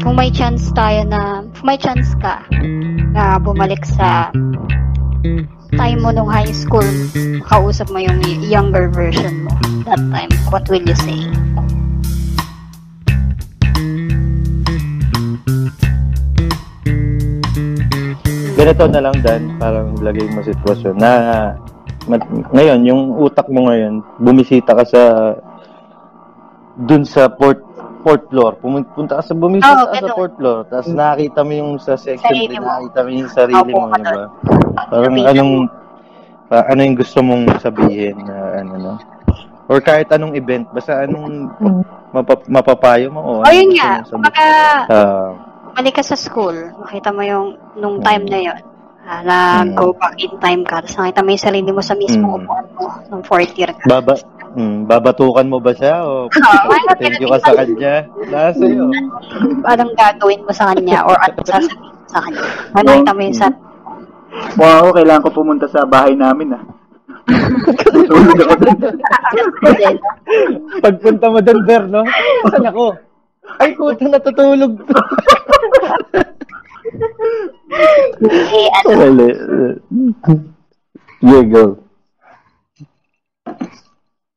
kung may chance tayo na, kung may chance ka na bumalik sa time mo nung high school, makausap mo yung younger version mo that time, what will you say? Ganito na lang, Dan, parang lagay mo sitwasyon na ngayon, yung utak mo ngayon, bumisita ka sa dun sa fourth floor. Pumunta ka sa bumisita ka sa fourth floor, tapos nakita mo yung sa section 3, nakita mo yung sarili mo, di ba? Parang ano yung gusto mong sabihin na ano, no? Or kahit anong event, basta anong mapapayo mo o ano. Yun nga, baka balik ka sa school, makita mo yung nung time na yun. Go back in time ka, tapos nakita mo yung sarili mo sa mismong upuan mo nung fourth year ka. Babatukan mo ba siya? O thank you ka sa kanya? Nasa iyo. Anong gagawin mo sa kanya? Or anong sasabihin mo sa kanya? Nakita mo yung sarili mo. Wow, kailangan ko pumunta sa bahay namin, ah. Tulog ako dun. Pagpunta mo dun, Ber, no? Saan ako? Ay, puta, natutulog. Yeah, girl.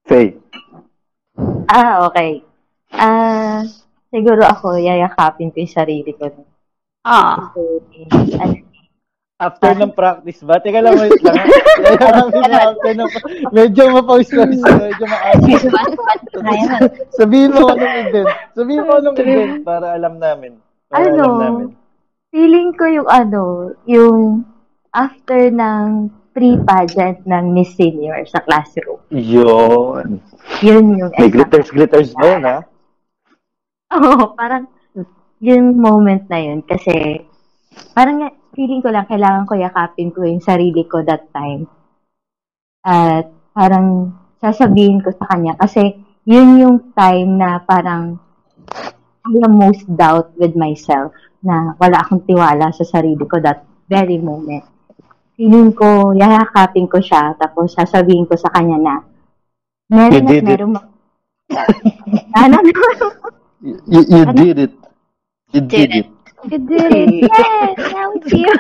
Faye. Okay. Siguro ako, yayakapin ko yung sarili ko. After ng practice ba? Teka lang, wait lang. Medyo mapause lang siya. Medyo makasin. Sabihin mo anong event. Para alam namin. Feeling ko yung yung after ng pre-pageant ng Miss Senior sa classroom. Yun. Yun yung may glitters ba yun, ha? Oo, parang yung moment na yun. Kasi, parang feeling ko lang, kailangan ko yakapin ko yung sarili ko that time. At parang sasabihin ko sa kanya. Kasi, yun yung time na parang the most doubt with myself. Na wala akong tiwala sa sarili ko that very moment. Feeling ko, yayakapin ko siya, tapos sasabihin ko sa kanya na You did it. Yes, now it's you.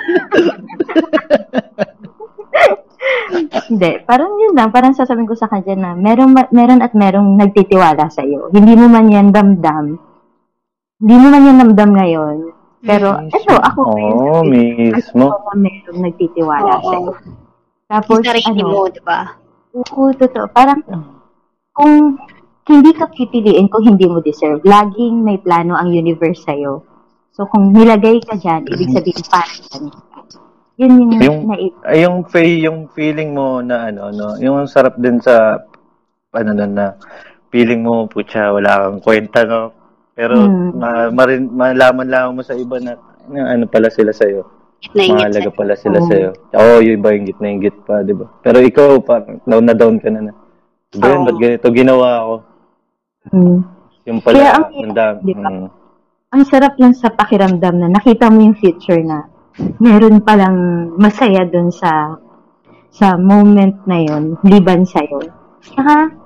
Hindi, parang yun lang. Parang sasabihin ko sa kanya na meron at merong nagtitiwala sa iyo. Hindi mo man yan damdam ngayon. Pero, ako. Oo, mismo. Ako merong nagtitiwala sa'yo. Tapos, mo, diba? Oo, totoo. Parang, kung hindi ka pipiliin kung hindi mo deserve, laging may plano ang universe sa'yo. So, kung nilagay ka dyan, ibig sabihin, parang, yung feeling mo na, yung sarap din sa, feeling mo, putya, wala kang kwenta, no? Pero malaman lang mo sa iba na ano pala sila sa'yo. Mahalaga pala sila sa'yo. Oo, yung iba yung gitna-ingit pa, di ba? Pero ikaw, parang down ka na. Ganyan, ba't ganito ginawa ako? Yung pala, kaya ang sarap lang sa pakiramdam na nakita mo yung future na meron palang masaya dun sa moment na yun, liban sa'yo. Saka,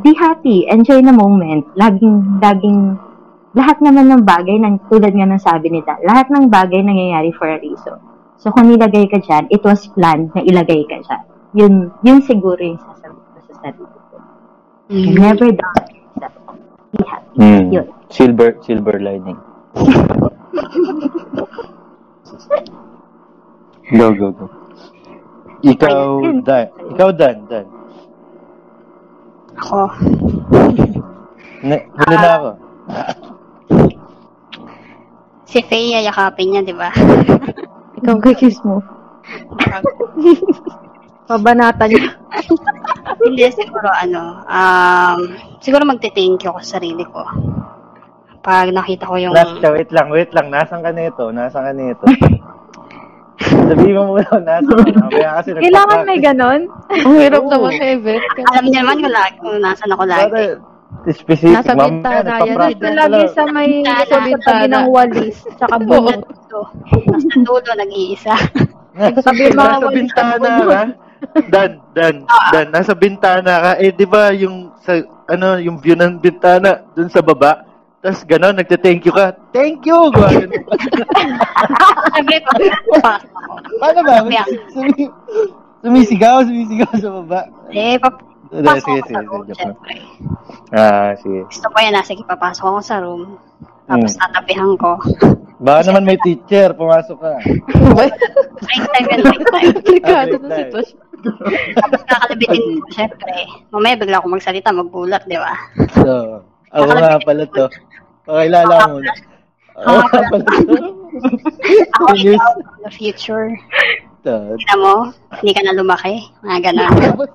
be happy, enjoy the moment. Laging, lahat naman ng bagay, tulad nga ng sabi nila, lahat ng bagay nangyayari for a reason. So, kung nilagay ka dyan, it was planned na ilagay ka dyan. Yun siguro yung sasabi ko sa sarili ko. Never doubt yourself. Be happy. Yun. Silver lining. Go. Ikaw, Dan. Ako. Huli na ako. Si Faye, yakapin niya, di ba? Ikaw kakiss mo. Pabanatan niya. Hindi, siguro siguro magte-thank you ako sa sarili ko. Pag nakita ko yung... Wait lang. Nasaan ka nito? Sabihin mo muna kung nasa ka. Kailangan may ganon? Ang hirap naman na event. Alam niya naman kung nasaan ako lagi. Specific. Nasa bintana. Lagi sa may sabi ng walis. Tsaka buo. Nasa dulo, nag-iisa. Nasa bintana ka? Dan, nasa bintana ka. Eh, di ba yung view ng bintana dun sa baba? Tapos gano'n, nagte-thank you ka. Thank you! Paano ba? Sumisigaw sa baba. Eh, papasok ako sa room, siyempre. Ah, sige. Gusto ko yan, sige, papasok ako sa room. Tapos tatapihan ko. Baka naman may teacher, pumasok ka. Break time. Delikado na sitwasyon. Tapos kakalabitin ko, siyempre. Mamaya bigla ako magsalita, magbulat, di ba? So, ako nga pala to. Pakilala mo. Ako nga pala to. Ako ikaw in the future. Kita mo, hindi ka na lumaki. Mga ganun.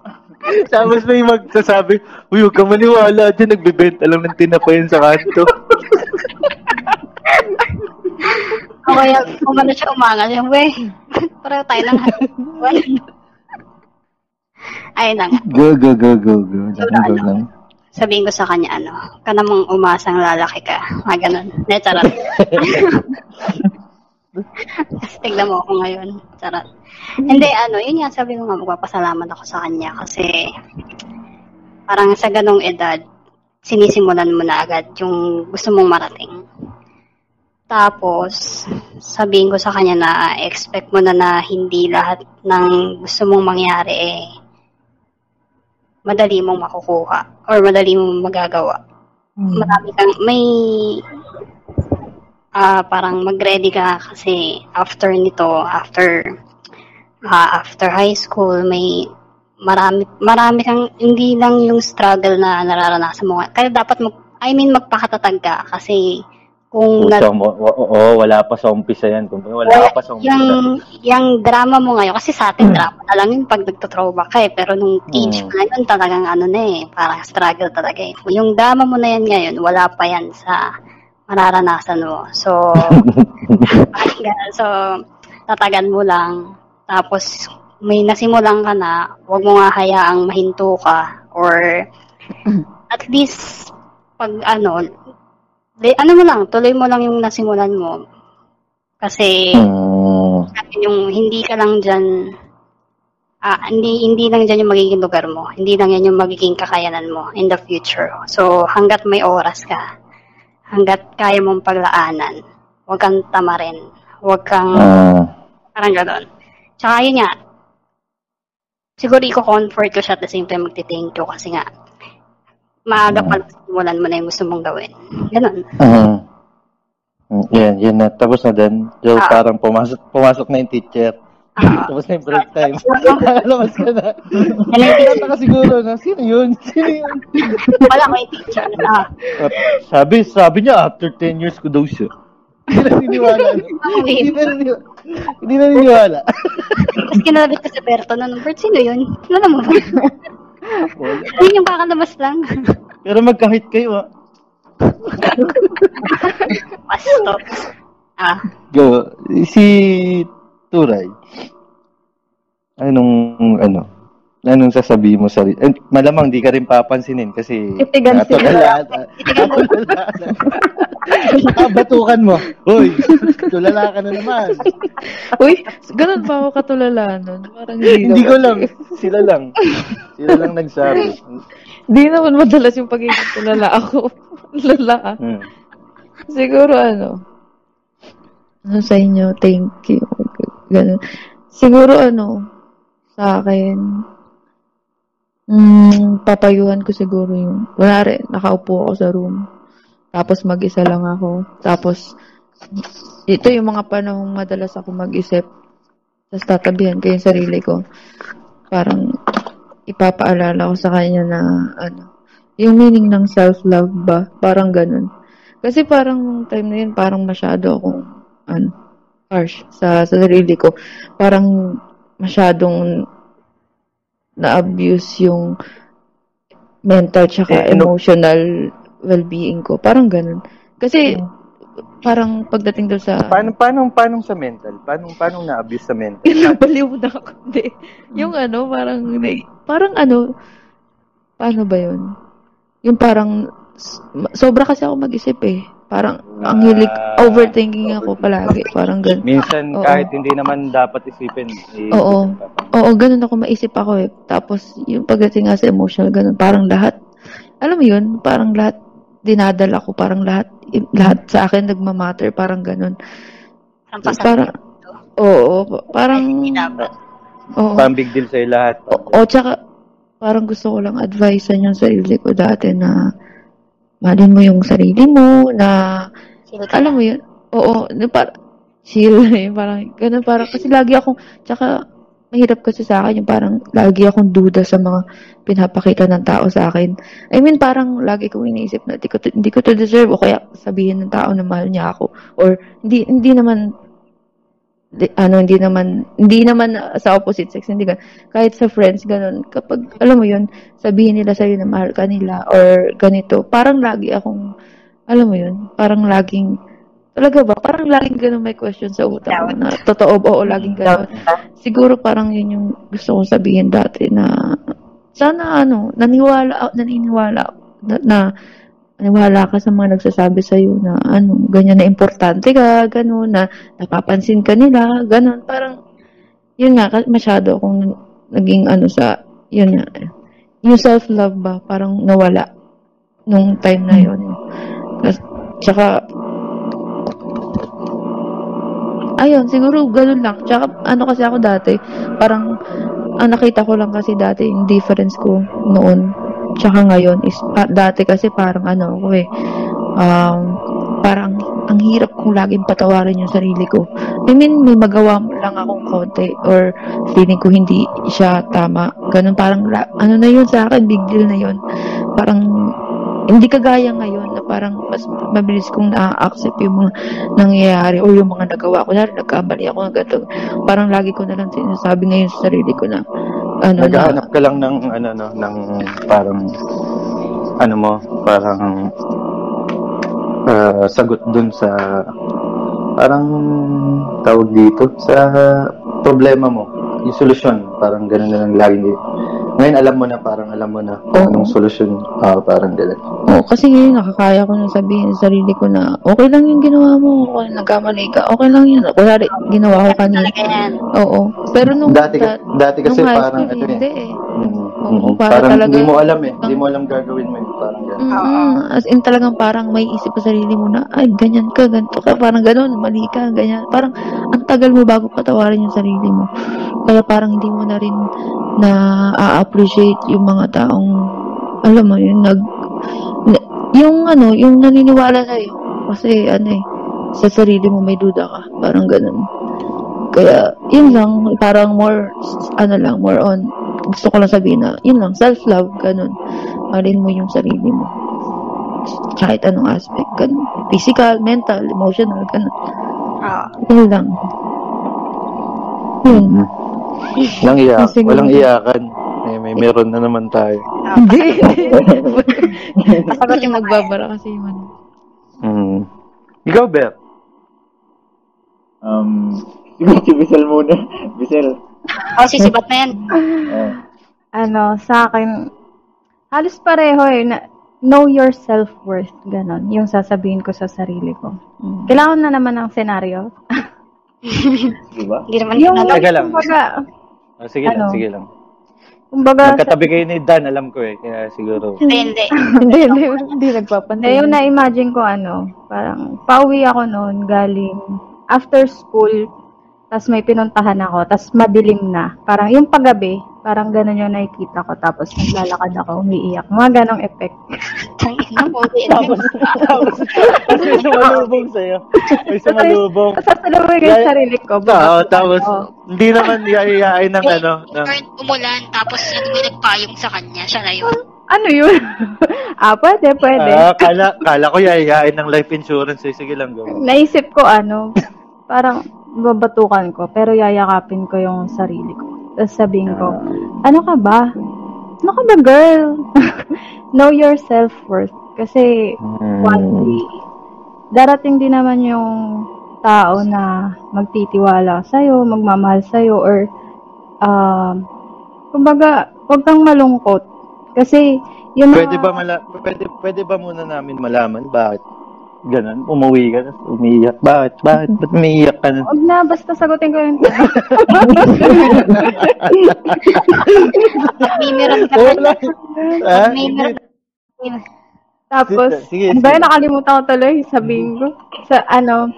Tapos may magsasabi, uy, huwag ka maniwala dyan, nagbibenta lang ng tinapayin sa kanto. O kaya, umano siya umangal. Uy, pareho tayo lang. Ayun lang. Go. Go. Sabihin ko sa kanya, ka namang umasang lalaki ka. Mga ganun. Ne, charot. Tignan mo ako ngayon. Charot. Hindi, yun yan. Sabi ko nga, magpapasalamat ako sa kanya kasi parang sa ganung edad, sinisimulan mo na agad yung gusto mong marating. Tapos, sabihin ko sa kanya na expect mo na hindi lahat ng gusto mong mangyari madali mong makukuha or madali mong magagawa. Marami kang parang mag-ready ka kasi after high school, may marami kang, hindi lang yung struggle na nararanasan mo. Kaya dapat magpakatatag ka kasi kung wala pa sa umpisa yan. Yung drama mo ngayon, kasi sa atin drama na lang yun pag nagtutroba ka pero nung age mo na yun, talagang parang struggle talaga eh. Yung drama mo na yan ngayon, wala pa yan sa mararanasan mo. So, tatagan mo lang. Tapos, may nasimulan ka na, huwag mo nga hayaang mahinto ka. Or, at least, pag mo lang, tuloy mo lang yung nasimulan mo. Kasi, yung hindi ka lang dyan, hindi lang dyan yung magiging lugar mo. Hindi lang yan yung magiging kakayanan mo in the future. So, hanggat may oras ka, hanggat kaya mong paglaanan, huwag kang tamarin. Huwag kang, parang gano'n. Tsaka yun nga, siguro i-comfort ko siya at the same time magti-thank you kasi nga, maaga pa simulan mo na yung gusto mong gawin. Ganun. Yan na. Tapos na din. So, parang pumasok na yung teacher. Tapos na yung break time. Alamas ka na. Kata ka siguro na, sino yun? Wala ko yung teacher. Sabi niya, after 10 years ko daw siya. Hindi na niniwala. Tapos kinalabit ko sa Berto na, Bert, sino yun? Wala mo ba? Ayun yung kakalabas lang. Pero magkahit kayo, Pastor. Go. Si Turay. Anong sasabihin mo sa... Malamang di ka rin papansinin kasi... Itigan sila. Batukan mo. Uy, tulala ka na naman. Uy, ganun ba ako katulala nun? Parang hindi ko lang. Sila lang nagsabi. Hindi naman madalas yung pagiging tulala ako. Tulala. Siguro sa inyo, thank you. Ganun. Siguro sa akin, papayuhan ko siguro yung, kunwari, nakaupo ako sa room. Tapos mag-isa lang ako. Tapos, ito yung mga panahong madalas ako mag-isip. Tapos tatabihan ko yung sarili ko. Parang, ipapaalala ko sa kanya na, yung meaning ng self-love ba? Parang ganun. Kasi parang time na yun, parang masyado akong, harsh sa sarili ko. Parang, masyadong na-abuse yung mental tsaka emotional well-being ko. Parang ganun. Kasi, parang pagdating doon sa... Paano sa mental? Paano na-abuse sa mental? Napaliw na ako. Hindi. Yung paano ba yun? Yung parang, sobra kasi ako mag-isip eh. Parang, ang hilig, overthinking ako palagi. Parang ganun. Minsan, kahit hindi naman dapat isipin. Oo, ganun ako, maisip ako eh. Tapos, yung pagdating nga sa emotional, ganun. Parang lahat, dinadala ko, parang lahat lahat sa akin nagmamatter, parang ganun. Parang, oo, parang, oo. Parang big deal sa'yo lahat. Oo, tsaka, parang gusto ko lang advice niya sa sarili ko dati na mahalin mo yung sarili mo, na, alam mo yun, oo, na parang, chill, parang, ganun, parang, kasi lagi akong, tsaka, mahirap kasi sa akin yung parang lagi akong duda sa mga pinapakita ng tao sa akin. I mean, parang lagi kong iniisip na hindi ko to deserve, o kaya sabihin ng tao na mahal niya ako, or hindi naman sa opposite sex, hindi ka, kahit sa friends, ganun. Kapag, alam mo yun, sabihin nila sa'yo na mahal ka nila, or ganito, parang lagi akong, alam mo yun, parang laging, talaga ba? Parang laging ganun may question sa utak ko na totoo ba o laging ganun. Siguro parang yun yung gusto kong sabihin dati na sana ano, naniwala ka sa mga nagsasabi sa'yo na ano, ganyan na importante ka, ganun, na napapansin ka nila, ganun. Parang, yun nga, masyado akong naging ano sa, yun nga, yung self-love ba, parang nawala nung time na yun. Tsaka, ayun, siguro gano'n lang. Tsaka, ano kasi ako dati, parang, ang nakita ko lang kasi dati, yung difference ko noon, tsaka ngayon, is, dati kasi parang, ano, ako eh, parang, ang hirap kong laging patawarin yung sarili ko. I mean, may magawa lang akong konti, or feeling ko hindi siya tama. Ganun, parang, ano na yun sa akin, big deal na yun. Parang, hindi kagaya ngayon na parang mas mabilis kong na-accept yung mga nangyayari o yung mga nagawa ko. Dahil nagkamali ako ng ganito. Parang lagi ko na lang sinasabi ngayon sa sarili ko na ano, naghahanap ka lang ng ano no, ng parang ano mo, parang sagot dun sa parang tawag dito sa problema mo, yung solusyon, parang gano'n na lang lagi. Ngayon alam mo na, parang alam mo na anong solusyon, parang gano'n. Oo, kasi ngayon nakakaya ko na sabihin sa sarili ko na okay lang yung ginawa mo, kung nagkamali ka, okay lang yun. Kunwari, ginawa ko kanina. Oo, pero nung dati kasi nung parang ano eh. Parang talaga, hindi mo alam eh, hindi mo alam gagawin mo eh, parang gano'n. As in talagang parang may isip pa sarili mo na, ay ganyan ka, ganito ka, parang gano'n, mali ka, ganyan. Parang ang tagal mo bago patawarin yung sarili mo. Kaya parang hindi mo na rin na appreciate yung mga taong alam mo yun, yung ano, yung naniniwala sa'yo kasi ano eh, sa sarili mo may duda ka, parang ganun. Kaya yun lang, parang more ano lang, more on gusto ko lang sabihin na yun lang, self-love, ganun. Mahalin mo yung sarili mo kahit anong aspect, ganun, physical, mental, emotional, ganun. Yun lang yun. Walang iyakan. May meron na naman tayo. Hindi. Kasagot yung magbabara kasi yun. Ikaw, Beth? Si Bisel muna. Bisel. Sisibat na yan. Ano, sa akin, halos pareho eh. Know your self-worth. Ganon. Yung sasabihin ko sa sarili ko. Kailangan na naman ng senaryo. Diba? Yung teka lang. Sige lang. Kumbaga, nagkatabi kayo ni Dan, alam ko eh. Kaya siguro. Hindi nagpapansin. Yung na-imagine ko ano, parang pauwi ako noon galing after school, tapos may pinuntahan ako, tapos madilim na. Parang yung paggabi, parang ganun yung nakikita ko, tapos naglalakad ako, umiiyak. Mga ganong effect. Tapos may sumalubong sa'yo. May sumalubong. Sasalubong yung sarili ko. Tapos, hindi naman yayayain ng ano. Umulan, tapos ano may nagpayong sa kanya, siya na yun. Ano yun? Pwede. Kala ko yayayain ng life insurance. Sige lang, gawin. Naisip ko ano, parang babatukan ko, pero yayakapin ko yung sarili ko. Tapos sabihin ko, ano ka ba? Ano ka ba, girl? Know your self-worth. Kasi, one day, darating din naman yung tao na magtitiwala sa'yo, magmamahal sa'yo, or, kumbaga, huwag kang malungkot. Kasi, yung mga... Pwede ba muna namin malaman bakit? Ganon, umuwi ka na, umiiyak. Bakit? Ba't umiiyak ka na? Huwag na, basta sagutin ko yun. May meron ka na. Tapos, sige, ano ba yun, nakalimutan ko tuloy, sabihin ko. Sa ano,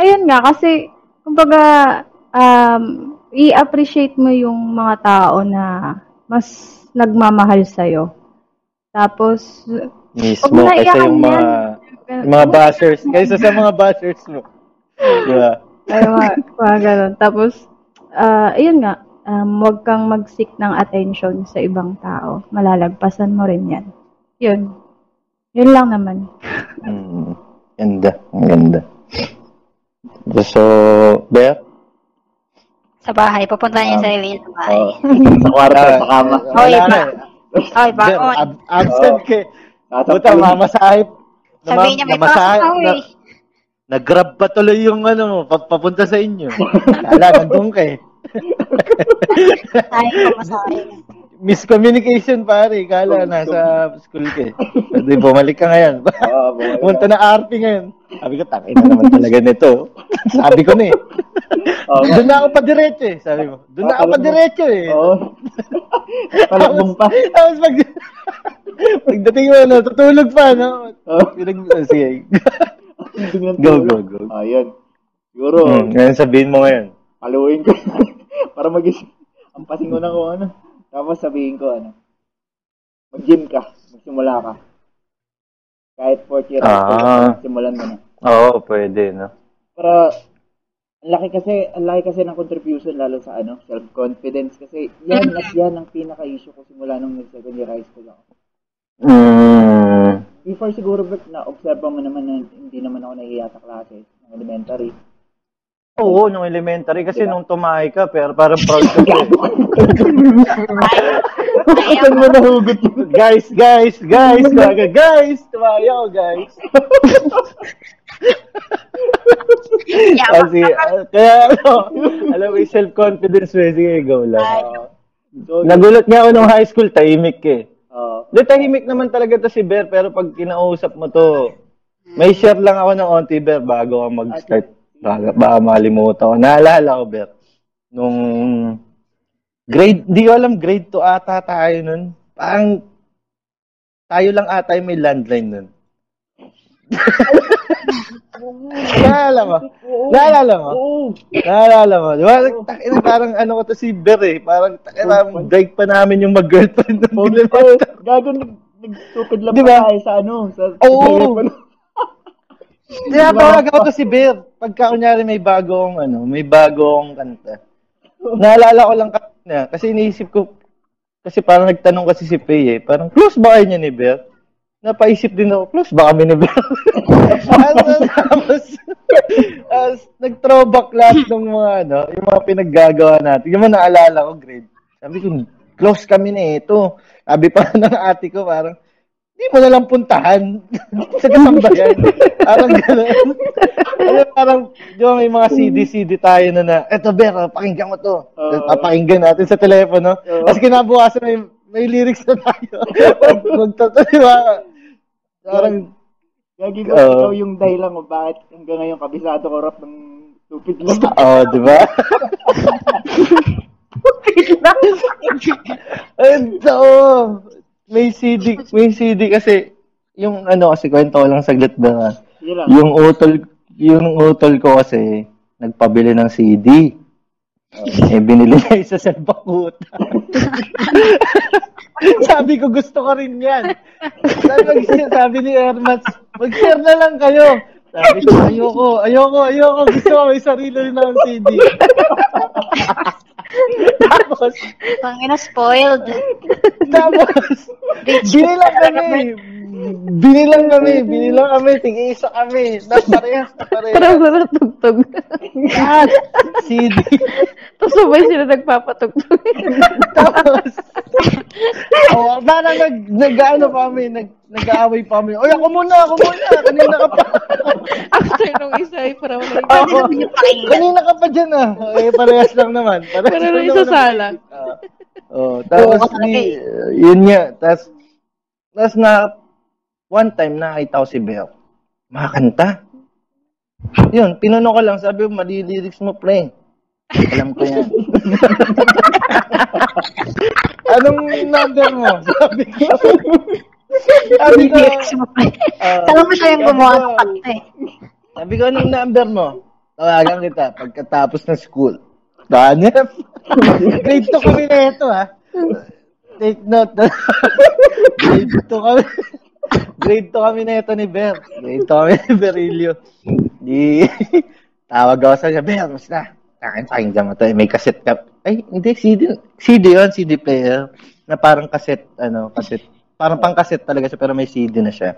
ayun nga, kasi, kumbaga, i-appreciate mo yung mga tao na mas nagmamahal sa'yo. Tapos, mismo, kasi yung mga bashers, kaysa sa mga bashers mo. Diba? Ayun, mga ganun. Tapos, ayun nga, huwag kang mag-seek ng attention sa ibang tao. Malalagpasan mo rin yan. Yun. Yun lang naman. Ganda. Ang ganda. So, Bea? Sa bahay. Pupunta niya sa sarili niya sa bahay. Sa kwarto, sa kama. Hoy, ba? Hoy, baon. Absent kay. Buta, mamasahe. Sabihin niya, may pasok eh. Nag-grab pa tuloy yung ano, papunta sa inyo. Ala, nandun kay. Ay, kumasari. Miscommunication, pare. Kala, nasa school ka eh. Pwede, bumalik ka ngayon. Munta na RP ngayon. Sabi ko, tangin na naman talaga nito. Sabi ko na eh. Doon na ako padiretso eh. Sabi mo, doon na ako padiretso eh. Palakbong pa. Tapos pagdating mo, natutulog pa, no? Sige. Go. Ayan. Siguro. Ngayon sabihin mo ngayon. Haluin ko. Para mag-isip. Ampasin ko na kung ano. Tapos sabihin ko, ano, mag-gym ka. Magsimula ka. Kahit 40 years old, simulan mo na. Oo, pwede, no? Pero, ang laki kasi ng contribution, lalo sa, ano, self-confidence. Kasi, yan ang pinaka-issue ko simula nung nag-second year high school ako. Before siguro, na-observe mo naman na hindi naman ako nahihiya sa klase, ng elementary. Oo, nung elementary kasi diba? Nung tumahay ka, pero parang proud ka. Ayaw mo na hugot. Guys. Guys, tumahay ako, guys. Kasi, kaya ano, alam mo, self-confidence mo. Sige, go lang. Nagulat niya ako nung high school, tahimik eh. Di, tahimik naman talaga to si Bear, pero pag kinausap mo to, may share lang ako ng onti, Bear, bago ka mag-start. Baka malimutan ko. Naalala ko, Bert. Nung grade, di ko alam, grade 2 ata tayo nun. Parang, tayo lang ata yung may landline nun. Naalala mo? Diba, parang ano ko to si Bert eh. Parang break pa namin yung mag-girlfriend nun. Gago, nag-stupid lang diba? Pa tayo sa ano. Oo. Tinatawag ako to si Bert. Pagka kunyari may bagong kanta. Naalala ko lang kanina kasi iniisip ko kasi parang nagtanong kasi si Pei eh. Parang close ba kayo ni Bert? Napaisip din ako, close ba kami ni Bert? Tapos nag-throwback lahat ng mga ano, yung mga pinaggagawa natin. Yung mga naalala ko grade. Sabi ko, close kami na ito. Sabi pa ng ate ko parang hindi mo nalang puntahan sa kasambayan. Parang gano'n. Parang, di ba, may mga CD tayo na, eto, Bero, pakinggan mo to. Papakinggan natin sa telepono. Tapos kinabukasan, may lyrics na tayo. Magtotoo, di ba? Parang, gagi ba, ikaw yung dahilan ko, bakit hanggang ngayon kabisado ko rap ng stupid lang. Oo, di ba? Stupid lang. And so, May CD kasi, yung ano kasi, kwento ko lang saglit na, yung utol ko kasi, nagpabili ng CD. Binili na isa sa bakuta. Sabi ko, gusto ko rin yan. Sabi ni Hermans, mag-share na lang kayo. Sabi ko, ayoko, gusto ko, may sarili na ng CD. Tapos, pangina spoiled. Tapos, binilang kami, tig-isa kami, na parehas. Parang tugtog. At, CD. Tapos, sabay sila nagpapatugtog. Tapos, parang nag-aaway pa kami. Oy, ako muna, kanina ka pa. After nung isa, ay parang kanina ka pa dyan ah. Eh, parehas lang naman. Parang nung isa sala. Oo, tapos, yun nga, tapos na, one time nakita ko si Bel. Makakanta. Yun, pinuno ko lang, sabi ko, mali lyrics mo, pre. Alam ko yan. Anong number mo? Sabi ko. Sabi ko, sana mo siya yung gumawa ng pagte. Sabi ko, anong number mo? Tawagan kita pagkatapos ng school. Danep. Grade 2 kami na ito, ha? Take note. Grade 2 kami. Grade 2 kami na ito ni Ber. Grade 2 kami ni Berilio. Di, tawag ako sa niya, Ber, mas na. Akin dyan mo ito. May cassette cap. Ay, hindi. CD yun. CD player. Na parang cassette, ano, cassette. Parang pang-cassette talaga siya, pero may CD na siya.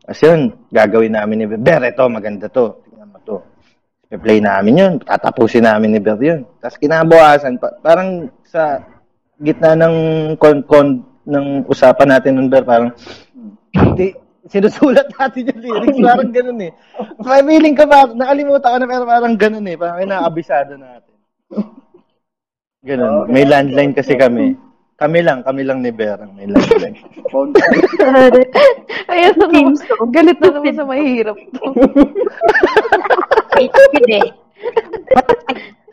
Kasi yun, gagawin namin ni Ber, ito, maganda to. Tingnan mo to. I-play namin yun. Tatapusin namin ni Ber yun. Tapos kinabukasan, parang sa gitna ng ng usapan natin nun, Ber, parang sinusulat natin yung lyrics. Parang ganun eh. May feeling ka ba? Nakalimutan ka na, pero parang ganun eh. Parang inaabisado natin. Ganun. May landline kasi kami. Kami lang ni Berang. May landline. Ayun naman. Galit na naman sa mahirap to.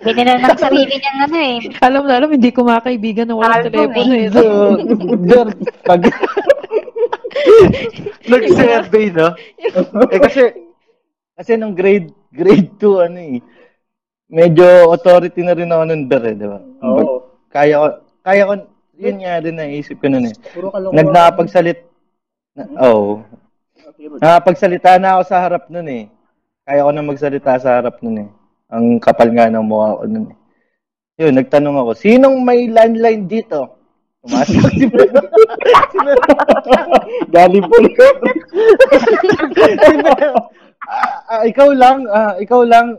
Bininan ng sarili niya ano eh. Alam, hindi ko makakaibigan na walang telepono eh. Pag nag-survey, no? Eh kasi nung grade 2, ano eh, medyo authority na rin ako nun, Ber, eh, di ba? Oo. Kaya ko, yun nga rin naisip ko nun eh. Nakapagsalita na ako sa harap nun eh. Kaya ko na magsalita sa harap nun eh. Ang kapal nga ng mukha ko nun eh. Yun, nagtanong ako, sinong may landline dito? Tumasak si Ber. Galipol ko. Ikaw lang,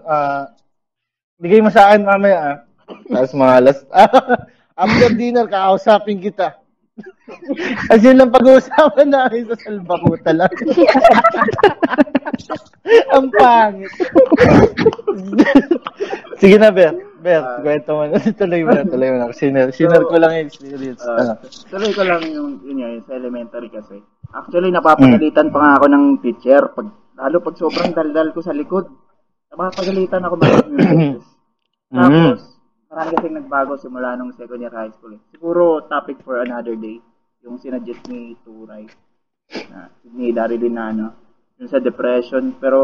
bigay mo sa akin mamaya ah. Tapos malas. After dinner, kakausapin kita. As yun lang pag-uusapan namin sa salbakuta lang. Ang pangit. Sige na, Ber, kwento mo na. Tuloy mo na. Sinare ko lang yung experience. Tuloy ko lang yun, sa elementary kasi. Actually, napapagalitan pa nga ako ng teacher. Lalo pag sobrang daldal ko sa likod. Napapagalitan ako mag-music. Tapos, parang kasing nagbago simula nung second year high school. Siguro topic for another day, yung sinadjust ni Turay, na ni Darilyn na ano, yung sa depression, pero...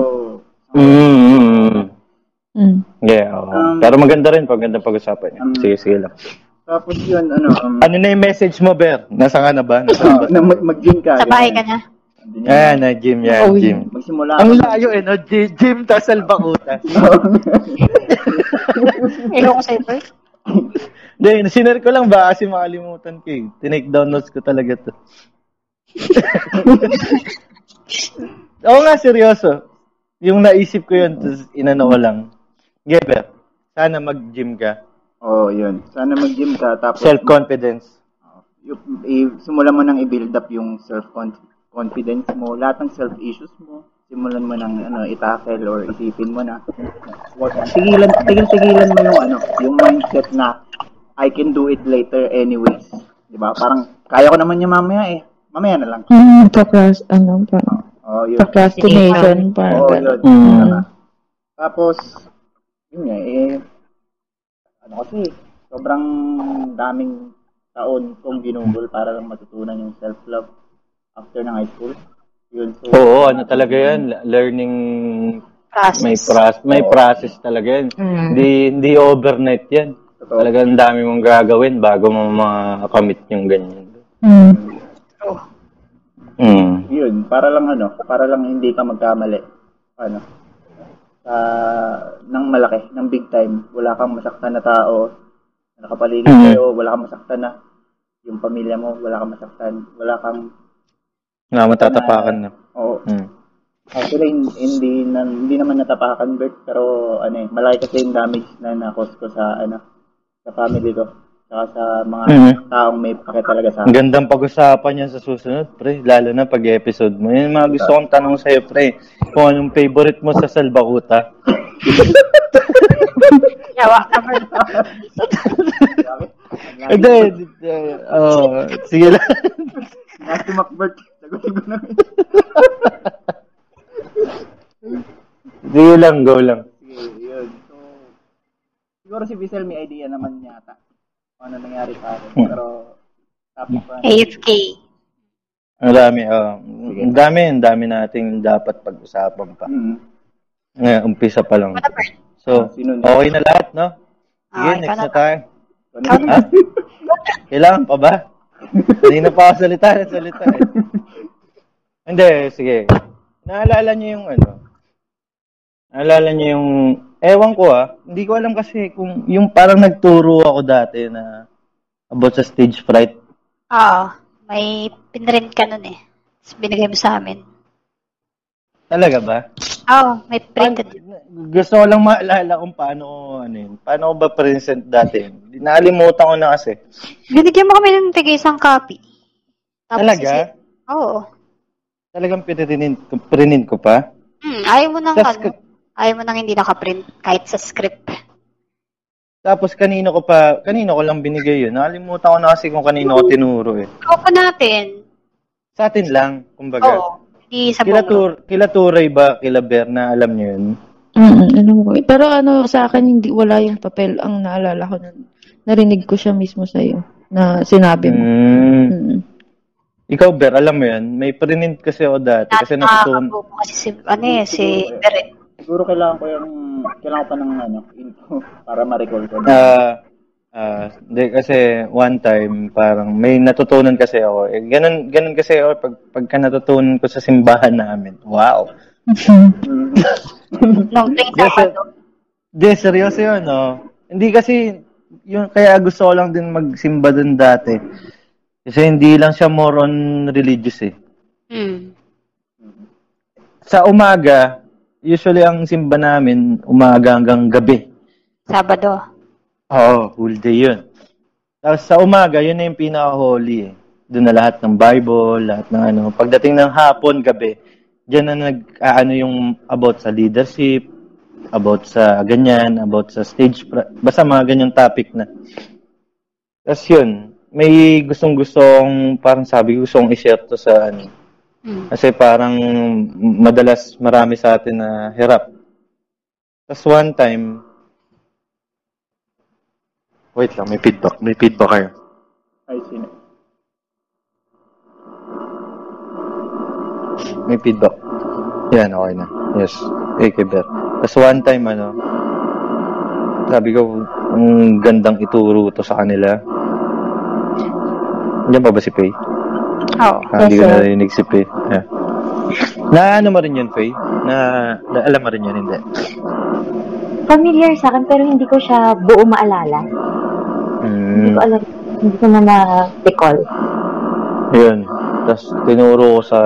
Yeah, pero maganda rin, maganda pag-usapan niya. Sige lang. Tapos yun, ano... ano na yung message mo, Ber? Nasa nga na ba? Mag-gym ka. Sabay ka na. Ayan, gym. Magsimula. Ang layo eh, no? Gym ta salbakuta. Ilo ko sa'yo, Ber? Hindi, sinare ko lang ba kasi makalimutan ko eh. Tinake down notes ko talaga to. Oo nga, seryoso. Yung naisip ko yun, tapos inano ko lang. Ber, sana mag-gym ka. Oo, yun. Sana mag-gym ka. Tapos self-confidence. Simulan mo nang i-build up yung self-confidence mo, lahat ng self-issues mo, simulan mo nang ano, i-tackle or isipin mo na. Tigilan mo yung mindset na I can do it later anyways. 'Di ba? Parang kaya ko naman yung mamaya eh. Mamaya na lang. Procrastination pa. Tapos yun eh kasi sobrang daming taon kong ginugol para lang matutunan yung self-love. After ng high school. Yun, so, oo, ano talaga yan? Learning process. May process talaga yan. Hindi overnight yan. Totoo. Talagang dami mong gagawin bago mo makamit yung ganyan. Yun, para lang hindi ka magkamali. Nang malaki, nang big time, wala kang masaktan na tao, nakapaligid sa'yo, wala kang masaktan na yung pamilya mo, wala kang masaktan, wala kang matatapakan na. Oo. Actually, hindi naman natapakan, Bert, pero malaki kasi yung damage na na-cause ko sa family ko. Saka sa mga taong may pake talaga sa akin. Gandang pag-usapan niya sa susunod, pre. Lalo na pag-episode mo. Yung mga gusto kong tanong sa'yo, pre, kung anong favorite mo sa salbakuta. Yawa ka, Bert. Sige lang. Nasty Macbert. Sagutin ko namin. Sige lang, go lang. Sige, yun. So, siguro si Vizel may idea naman yata. Ano nangyari pa rin. Pero, tapos pa. AFK. Ang dami, ang dami nating dapat pag-usapan pa. Mm-hmm. Ngayon, umpisa pa lang. So, okay na lahat, no? Sige, okay, next na tayo. Ha? Kailangan pa ba? Hindi na pa ako salita. Hindi, sige. Naalala niyo yung ano? Naalala niyo yung, ewan ko hindi ko alam kasi kung yung parang nagturo ako dati na about sa stage fright. Oo. May pinrint ka nun eh. Binigay mo sa amin. Talaga ba? Oo, may printed. Gusto ko lang maalala kung paano ko ba present dati. Naalimutan ko na kasi. Binigyan mo kami ng tig-isang copy. Tapos talaga? Oo. Talagang pinrinin ko pa? Ayaw mo nang hindi nakaprint kahit sa script. Tapos kanino ko lang binigay yun. Nakalimutan ko na kasi kung kanino ko tinuro eh. Ako natin. Sa atin lang, kumbaga. Oo, hindi sa buong. Kila Turay ba, kila Berna, alam niyo yun? Alam ko. Pero sa akin, hindi, wala yung papel. Ang naalala ko, narinig ko siya mismo sa'yo, na sinabi mo. Ikaw, Ber, alam mo yan? May print kasi ako dati. Kasi nakakabubo kasi si Ber. Siguro kailangan pa ng info para ma-recall ko. Hindi, kasi one time parang may natutunan kasi ako. Eh, ganun kasi ako pagka natutunan ko sa simbahan namin. Wow. Hindi, seryoso yun, no? Hindi kasi, yun, kaya gusto ko lang din magsimba dun dati. Kasi hindi lang siya more on religious eh. Hmm. Sa umaga, usually, ang simba namin, umaga hanggang gabi. Sabado? Oo, whole day yun. Tapos sa umaga, yun na yung pinaka-holy eh. Doon na lahat ng Bible, lahat ng ano. Pagdating ng hapon, gabi, dyan na yung about sa leadership, about sa ganyan, about sa stage, basta mga ganyang topic na. Tapos yun, may gustong-gustong, parang sabi, gustong i-share to sa ano. Kasi parang madalas marami sa atin na hirap. Tapos one time, wait lang, may feedback kayo. Ay, sino? May feedback. Yan, okay na. Yes, okay, Ber. Tapos one time, sabi ko, ang gandang ituro to sa kanila. Diyan pa ba si Faye? Hindi ko narinig si Faye. Yeah. Na mo rin yun, Faye? Na alam mo rin yun, hindi? Familiar sa akin, pero hindi ko siya buo maalala. Hindi ko na na-recall. Yun. Tapos tinuro ko,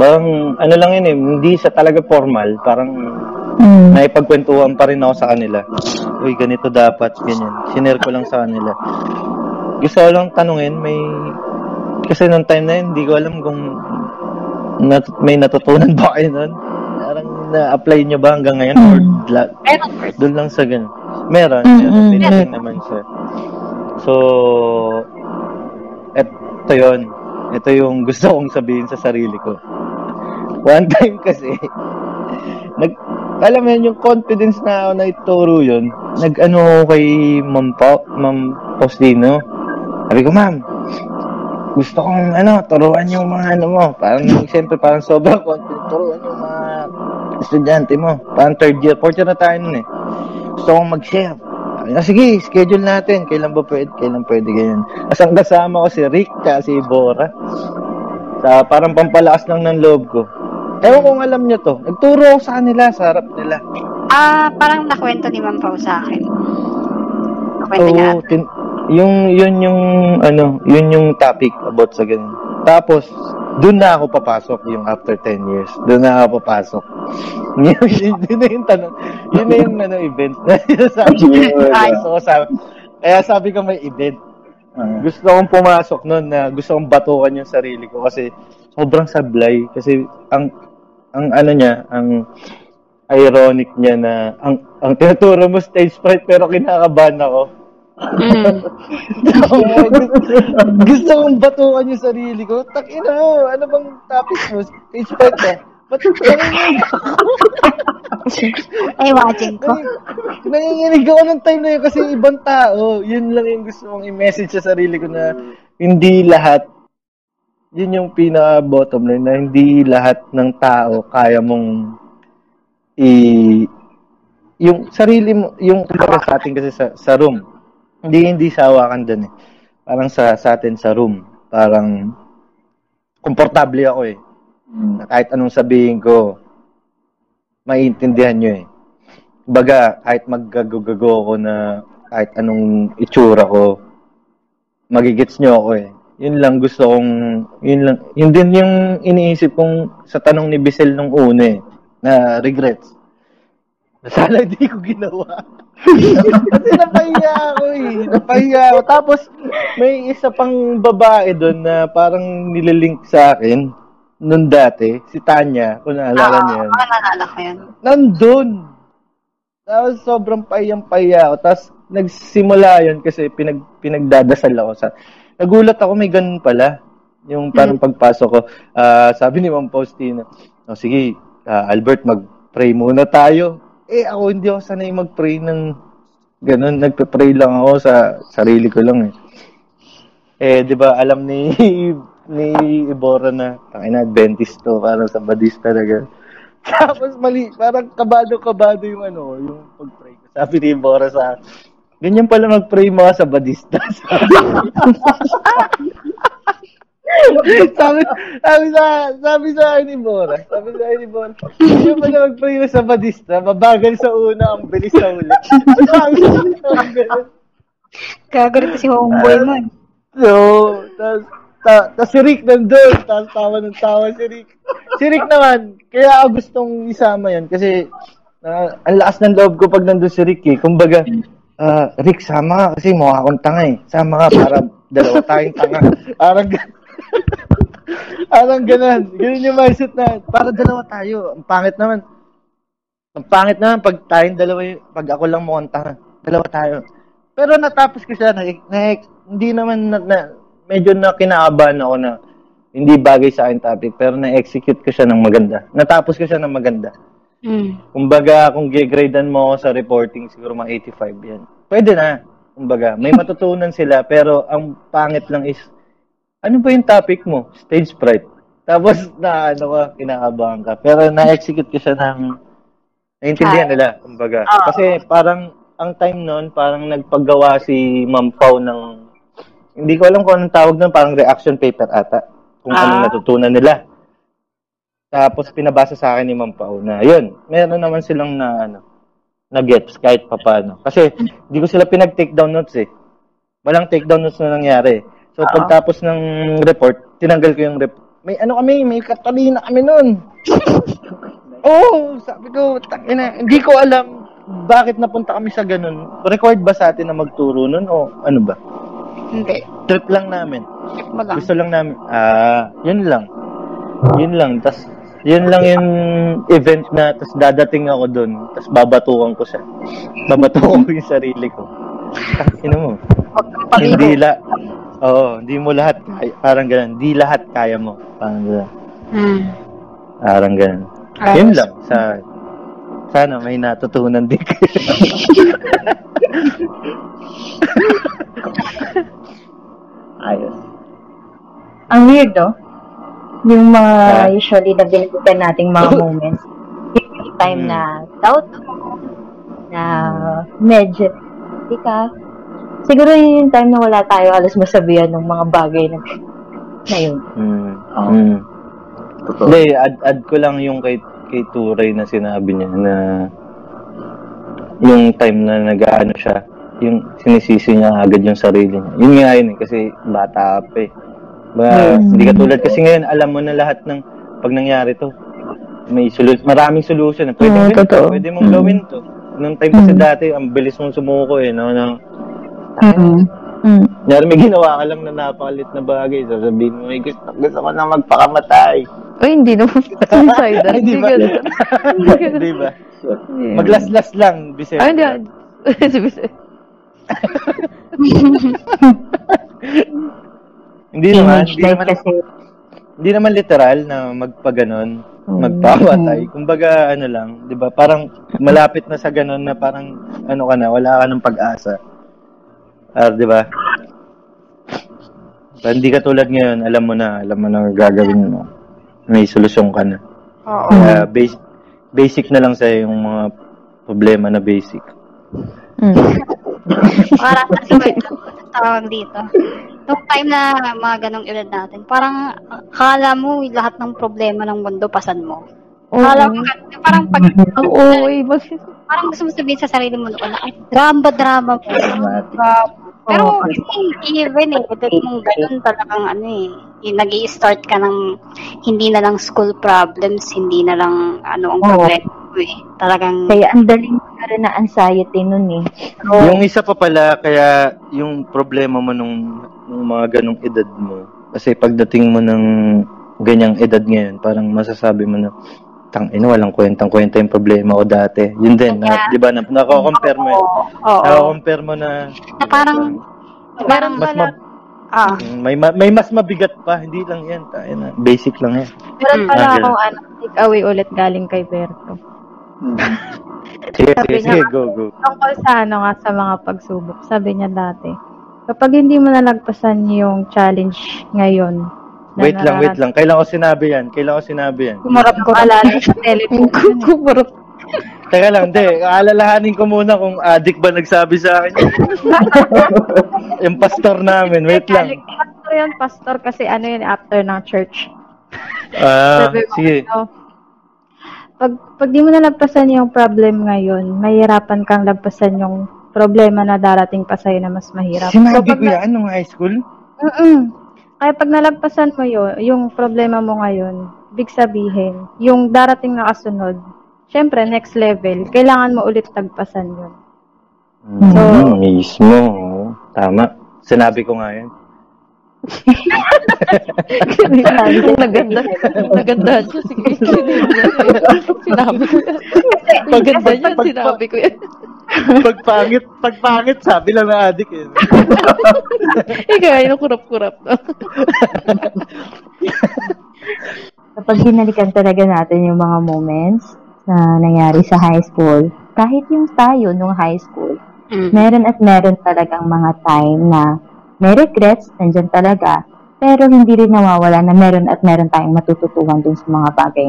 parang lang yun eh, hindi sa talaga formal, parang naipagkwentuhan pa rin ako sa kanila. Uy, ganito dapat, ganyan. Sinare ko lang sa kanila. Gusto ko lang tanungin, kasi nung time na yun, hindi ko alam kung may natutunan ba kayo nun. Parang na-apply nyo ba hanggang ngayon? Or doon lang sa ganun. Meron. Pinigin naman siya. So, eto yun. Ito yung gusto kong sabihin sa sarili ko. One time kasi, alam mo yun, yung confidence na ako na ituro yun, kay Ma'am Postino. Sabi ko, Ma'am, gusto kong turuan yung mga mo. Parang siyempre parang sobrang confident, turuan yung mga estudyante mo. Parang third year, fourth year na tayo nun eh. Gusto kong mag-share. Sige, schedule natin. Kailan pwede ganyan. Ang kasama ko si Rick, si Bora. Parang pampalakas lang ng loob ko. Ewan kung alam nyo to. Nagturo ko sa kanila, sa harap nila. Parang nakwento ni Ma'am Pao sa akin. Nakwento niya. Yung topic about sa ganun. Tapos, doon na ako papasok yung after 10 years. Doon na ako papasok. Yun na yung tanong. Yun na yung event. Kaya sabi ko may event. Gusto kong pumasok noon na gusto kong batukan yung sarili ko kasi sobrang sablay. Kasi ang ironic niya na ang tinuturo mo stage fright pero kinakabahan ako. Gusto kong batukan yung sarili ko. Takina mo, ano bang topic mo? Stage fright eh. Batukan mo. Ay, watching ko. Nanginginig ako ng time na yun kasi ibang tao. Yun lang yung gusto kong i-message sa sarili ko na hindi lahat yun yung pinaka-bottom line na hindi lahat ng tao kaya mong yung sarili mo, yung kumbaga sa atin kasi sa room. Hindi sawakan doon eh. Parang sa atin sa room, parang komportable ako eh. Kahit anong sabihin ko, maiintindihan nyo eh. Baga, kahit maggago-gago ako na kahit anong itsura ko, magigits nyo ako eh. Yun lang gusto kong, yun lang, yun din yung iniisip kong sa tanong ni Bisel nung una eh, na regrets. Sana hindi ko ginawa. Kasi napahiya ako eh. Tapos, may isa pang babae doon na parang nililink sa akin noon dati, si Tanya, kung naalala niya yun. Oo, naalala ko yun. Nandun. Tapos, sobrang pahiyang-pahiya ako. Tapos, nagsimula yun kasi pinagdadasal ako sa... Nagulat ako, may ganun pala. Yung parang pagpasok ko, sabi ni Ma'am Faustina, oh, sige, Albert, mag-pray muna tayo. Eh, ako hindi ako sanay mag-pray ng ganun. Nagpe-pray lang ako sa sarili ko lang eh. Eh, di ba, alam ni Ibora na, tangina, Adventist to, parang sa Badista na gano'n. Tapos mali, parang kabado-kabado yung ano, yung pag-pray ko. Sabi ni Ibora sa ganyan pala mag-pray mga sabadista. sabi sa akin ni Bora, ganyan pala mag-pray mga sabadista, mabagal sa una, ang bilis sa ulit. Kagalit si homeboy mo. So, tapos si Rick nandun, tapos tawa ng tawa si Rick. Si Rick naman, kaya gustong isama yan, kasi ang lakas ng loob ko pag nandun si Rick eh. Kumbaga, Rick, sama ka kasi mukha akong tanga eh. Sama ka para dalawa tayong tanga. Parang ganun. Ganun yung mindset na para dalawa tayo. Ang pangit naman. Pag tayong dalawa, pag ako lang mukhang tanga. Dalawa tayo. Pero natapos ko siya medyo na kinaabahan ako na hindi bagay sa akin topic pero na-execute ko siya ng maganda. Natapos ko siya ng maganda. Kumbaga, kung gigradean mo ako sa reporting, siguro mga 85 yan. Pwede na. Kumbaga, may matutunan sila, pero ang pangit lang is, ano ba yung topic mo? Stage fright. Tapos, kinakabahan ka. Pero na-execute ko siya ng, naintindihan nila, kumbaga. Kasi parang, ang time noon, parang nagpagawa si Ma'am Pao ng, hindi ko alam kung anong tawag nun, parang reaction paper ata. Kung anong natutunan nila. Tapos pinabasa sa akin ni Ma'am Pao na yun, meron naman silang na gets kahit papano. Kasi hindi ko sila pinag-takedown notes eh. Walang takedown notes na nangyari. So pagtapos ng report, tinanggal ko yung report. May katalina kami nun. Sabi ko, hindi ko alam bakit napunta kami sa ganun. Required ba sa atin na magturo nun o ano ba? Hindi. Trip lang namin. Gusto lang namin. Yun lang. Tas yun lang yung event na tapos dadating ako doon tapos babatukan ko yung sarili ko. Hindi mo lahat kaya, parang ganun, hindi lahat kaya mo, parang ganun. Parang ganun. Yun lang, sana may natutunan din kayo. Ayos. Ang weird, no? Yung mga usually na binibigyan nating mga moments, yung time na doubt, na medyo di ka, siguro yun yung time na wala tayo alas masabihan ng mga bagay na yun. Add ko lang yung kay Turay na sinabi niya na yung time na nag-aano siya, yung sinisisi niya agad yung sarili niya. Yun nga yun kasi bata pa eh. Hindi katulad kasi ngayon alam mo na lahat ng pag nangyari to, may maraming solution na pwede mong gawin to. Nung time kasi dati ang bilis mong sumuko eh, may ginawa ka lang na napakalit na bagay, sasabihin mo, gusto ko na magpakamatay. Hindi naman suicide. Di ba? Maglaslas lang, Bisel. Ay, hindi. Hindi naman literal na magpaganon, magpapatay. Kumbaga, lang, 'di ba? Parang malapit na sa ganon na parang wala ka ng pag-asa. 'Di ba? Hindi ka tulad ngayon, alam mo na gagawin mo. May solusyon ka na. Oo. Basic na lang sa'yo yung mga problema na basic. Parang nasuwet ako sa tawag dito. Noong time na mga ganong edad natin, parang akala mo lahat ng problema ng mundo pasan mo. Akala mo, parang pag... Oo, parang gusto mo sabihin sa sarili mo noon, ay, drama po. Pero even eh, edad mong ganun talagang ano eh, nag-i-start ka ng hindi na lang school problems, hindi na lang ano ang problema. Talagang... Kaya ang daling mo na rin na anxiety nun eh. So, yung isa pa pala, kaya yung problema mo nung mga ganong edad mo, kasi pagdating mo ng ganyang edad ngayon, parang masasabi mo na, tangina, walang kwentang-kwenta yung problema ko dati. Yun din, yeah. Di ba? Nakakompare mo. Nakakompare mo na... Na parang mas may mas mabigat pa. Hindi lang yan. Basic lang yan. Meron pala akong take away ulit galing kay Berto. Sige, go. Tungkol sa ano nga, sa mga pagsubok. Sabi niya dati, kapag hindi mo nalagpasan yung challenge ngayon, wait lang. Kailan ko sinabi yan? Kumurap ko alala sa telephone ko. Teka lang, hindi. Aalalahanin ko muna kung adik ba nagsabi sa akin. Yung pastor namin, wait lang. Pastor yun, pastor. Kasi ano yun, after ng church. Sige. Pag di mo nalagpasan yung problem ngayon, mahirapan kang lagpasan yung problema na darating pa sa'yo na mas mahirap. Sinabi ko yan nung high school? Kaya pag nalagpasan mo yun, yung problema mo ngayon, big sabihin, yung darating na kasunod, syempre, next level, kailangan mo ulit tagpasan yun. So, mismo. Tama. Sinabi ko nga yun. Naganda siya. Sige, sinabi ko yan. Pagpangit, sabi lang na adik eh. Kaya yung kurap-kurap. Kapag hinalikan talaga natin yung mga moments na nangyari sa high school, kahit yung tayo nung high school, meron at meron talagang mga time na may regrets, nandyan talaga. Pero hindi rin nawawala na meron at meron tayong matututuhan dun sa mga bagay.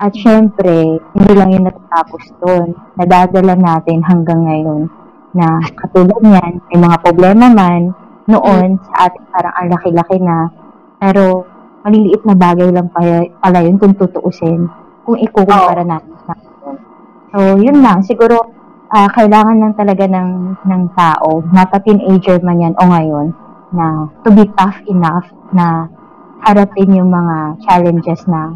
At syempre, hindi lang yun natatapos dun. Nadadala natin hanggang ngayon na katulad yan, may mga problema man noon sa atin parang ang laki-laki na. Pero maliliit na bagay lang pala yun kung tutuusin, kung ikukumpara natin sa atin. So, yun lang. Siguro, kailangan lang talaga ng tao, mapa-teenager man yan o ngayon, na to be tough enough na harapin yung mga challenges na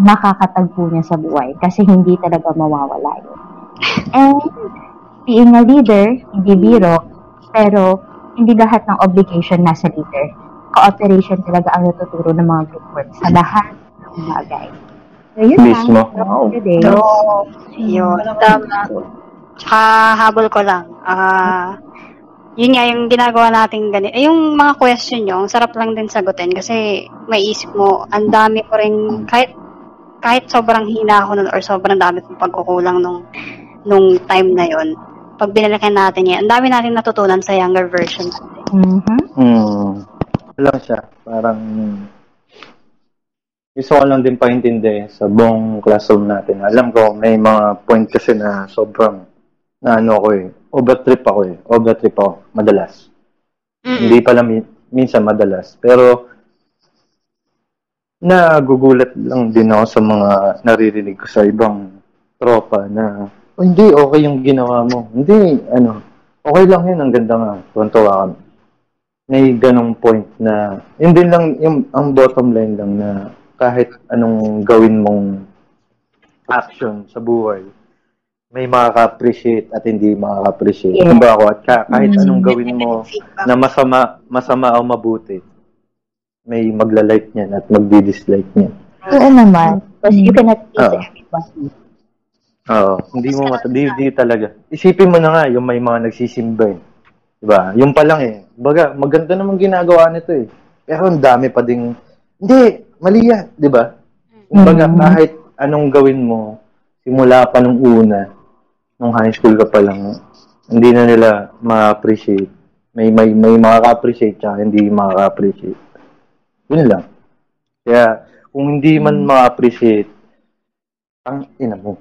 makakatagpo niya sa buhay kasi hindi talaga mawawala yun. And being a leader, hindi biro, pero hindi lahat ng obligation nasa leader. Cooperation talaga ang natuturo ng mga group work sa lahat ng bagay. So, yun lang. Yun. Tsaka habol ko lang. Yun nga, yung ginagawa natin ganito. Yung mga question nyo, ang sarap lang din sagutin kasi may isip mo, ang dami ko rin, kahit sobrang hina ako nun or sobrang dami kong pagkukulang nung time na yun, pag binalikan natin yan, ang dami natin natutunan sa younger version natin. Wala siya. Parang, gusto ko lang din paintindi sa buong classroom natin. Alam ko, may mga point kasi na sobrang na ano ko eh, overtrip ako madalas. Hindi pala minsan madalas, pero nagugulat lang din ako sa mga naririnig ko sa ibang tropa na hindi, okay yung ginawa mo, hindi, ano, okay lang yun, ang ganda nga, tuwan-tuwa kami. May ganong point na, yun din lang, yung, ang bottom line lang na kahit anong gawin mong action sa buhay, may makaka-appreciate at hindi makaka-appreciate. Diba ako? At kahit anong gawin mo na masama o mabuti, may magla-like niyan at magdi-dislike niyan. Oo naman. Because you cannot please everybody. Oo. Hindi mo hindi talaga. Isipin mo na nga yung may mga nagsisimba eh. Diba? Yung pa lang eh. Baga, maganda namang ginagawa nito eh. Pero ang dami pa ding, hindi, mali yan. Diba? Baga, kahit anong gawin mo, simula pa nung una, nung high school ka pa lang, hindi na nila ma-appreciate. May makaka-appreciate siya, hindi makaka-appreciate. Yun lang. Kaya, kung hindi man ma-appreciate, ang ina mo.